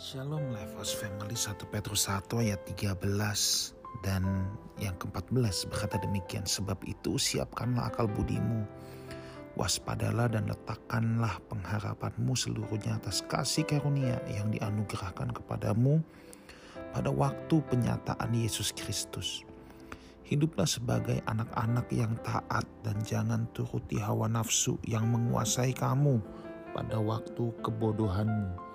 Shalom Lifehouse Family 1 Petrus 1 ayat 13 dan yang ke-14 berkata demikian. Sebab itu siapkanlah akal budimu, waspadalah dan letakkanlah pengharapanmu seluruhnya atas kasih karunia yang dianugerahkan kepadamu pada waktu penyataan Yesus Kristus. Hiduplah sebagai anak-anak yang taat dan jangan turuti hawa nafsu yang menguasai kamu pada waktu kebodohanmu.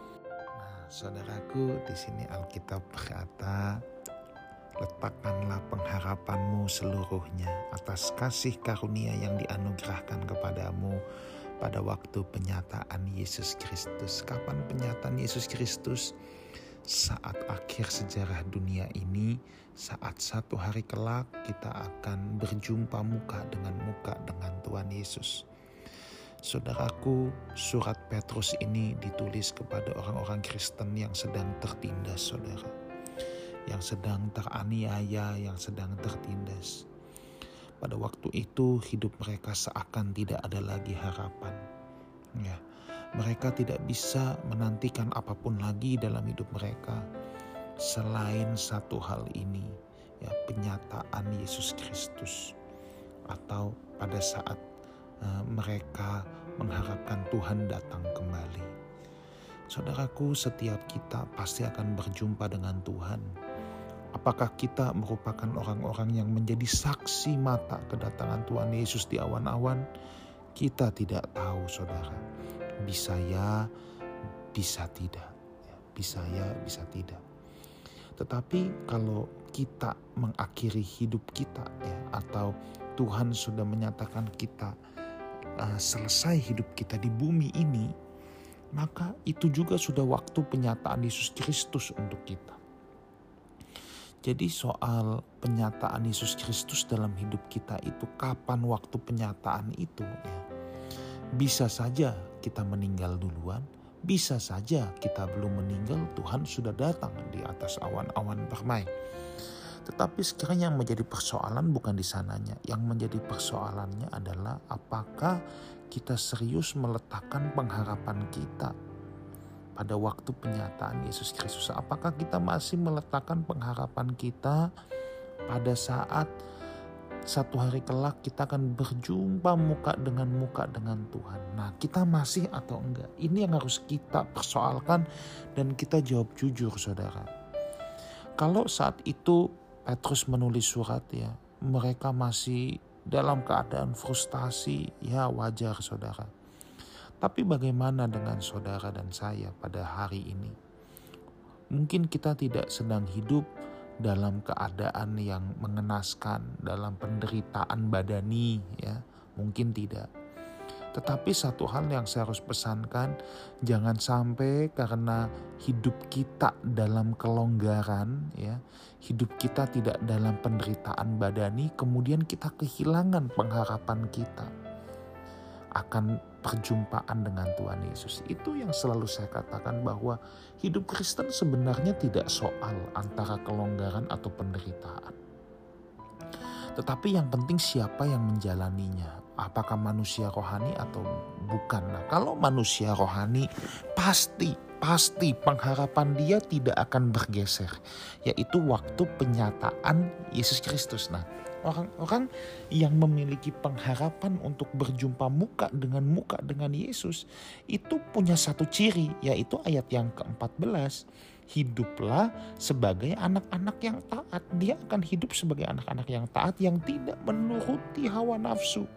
Saudaraku, di sini Alkitab berkata, letakkanlah pengharapanmu seluruhnya atas kasih karunia yang dianugerahkan kepadamu pada waktu penyataan Yesus Kristus. Kapan penyataan Yesus Kristus? Saat akhir sejarah dunia ini, saat satu hari kelak kita akan berjumpa muka dengan Tuhan Yesus. Saudaraku, surat Petrus ini ditulis kepada orang-orang Kristen yang sedang tertindas, saudara. Yang sedang teraniaya, yang sedang tertindas. Pada waktu itu hidup mereka seakan tidak ada lagi harapan. Ya, mereka tidak bisa menantikan apapun lagi dalam hidup mereka selain satu hal ini, ya, penyataan Yesus Kristus. Atau pada saat mereka mengharapkan Tuhan datang kembali. Saudaraku, setiap kita pasti akan berjumpa dengan Tuhan. Apakah kita merupakan orang-orang yang menjadi saksi mata kedatangan Tuhan Yesus di awan-awan? Kita tidak tahu, saudara. Bisa ya, bisa tidak. Bisa ya, bisa tidak. Tetapi kalau kita mengakhiri hidup kita, ya, atau Tuhan sudah menyatakan kita selesai hidup kita di bumi ini, maka itu juga sudah waktu penyataan Yesus Kristus untuk kita. Jadi soal penyataan Yesus Kristus dalam hidup kita itu, kapan waktu penyataan itu, ya, bisa saja kita meninggal duluan, bisa saja kita belum meninggal, Tuhan sudah datang di atas awan-awan permai. Tetapi sekarang yang menjadi persoalan bukan di sananya. Yang menjadi persoalannya adalah apakah kita serius meletakkan pengharapan kita pada waktu penyataan Yesus Kristus. Apakah kita masih meletakkan pengharapan kita pada saat satu hari kelak kita akan berjumpa muka dengan Tuhan. Nah, kita masih atau enggak? Ini yang harus kita persoalkan dan kita jawab jujur, saudara. Kalau saat itu Petrus menulis surat, ya, mereka masih dalam keadaan frustasi, ya, wajar, saudara. Tapi bagaimana dengan saudara dan saya pada hari ini? Mungkin kita tidak sedang hidup dalam keadaan yang mengenaskan, dalam penderitaan badani, ya, mungkin tidak. Tetapi satu hal yang saya harus pesankan, jangan sampai karena hidup kita dalam kelonggaran, ya, hidup kita tidak dalam penderitaan badani, kemudian kita kehilangan pengharapan kita akan perjumpaan dengan Tuhan Yesus. Itu yang selalu saya katakan, bahwa hidup Kristen sebenarnya tidak soal antara kelonggaran atau penderitaan. Tetapi yang penting siapa yang menjalaninya. Apakah manusia rohani atau bukan? Nah, kalau manusia rohani pasti pengharapan dia tidak akan bergeser, yaitu waktu penyataan Yesus Kristus. Nah, orang-orang yang memiliki pengharapan untuk berjumpa muka dengan Yesus itu punya satu ciri, yaitu ayat yang ke-14, hiduplah sebagai anak-anak yang taat. Dia akan hidup sebagai anak-anak yang taat yang tidak menuruti hawa nafsu.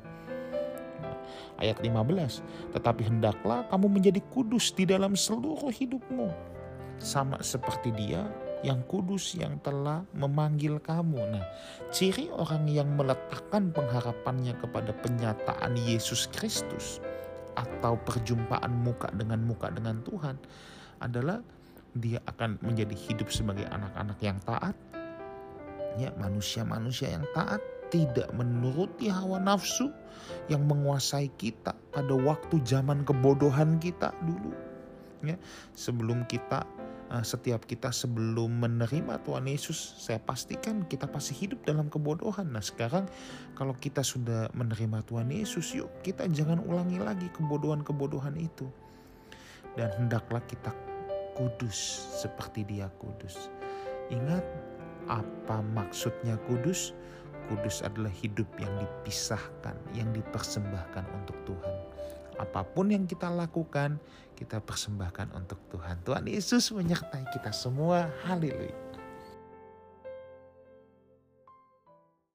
Ayat 15, tetapi hendaklah kamu menjadi kudus di dalam seluruh hidupmu, sama seperti dia yang kudus yang telah memanggil kamu. Nah, ciri orang yang meletakkan pengharapannya kepada penyataan Yesus Kristus atau perjumpaan muka dengan Tuhan adalah dia akan menjadi hidup sebagai anak-anak yang taat, ya, manusia-manusia yang taat, tidak menuruti hawa nafsu yang menguasai kita pada waktu zaman kebodohan kita dulu, ya. Setiap kita sebelum menerima Tuhan Yesus, saya pastikan kita pasti hidup dalam kebodohan. Nah, sekarang kalau kita sudah menerima Tuhan Yesus, yuk kita jangan ulangi lagi kebodohan-kebodohan itu. Dan hendaklah kita kudus seperti Dia kudus. Ingat apa maksudnya kudus? Kudus adalah hidup yang dipisahkan, yang dipersembahkan untuk Tuhan. Apapun yang kita lakukan, kita persembahkan untuk Tuhan. Tuhan Yesus menyertai kita semua. Haleluya.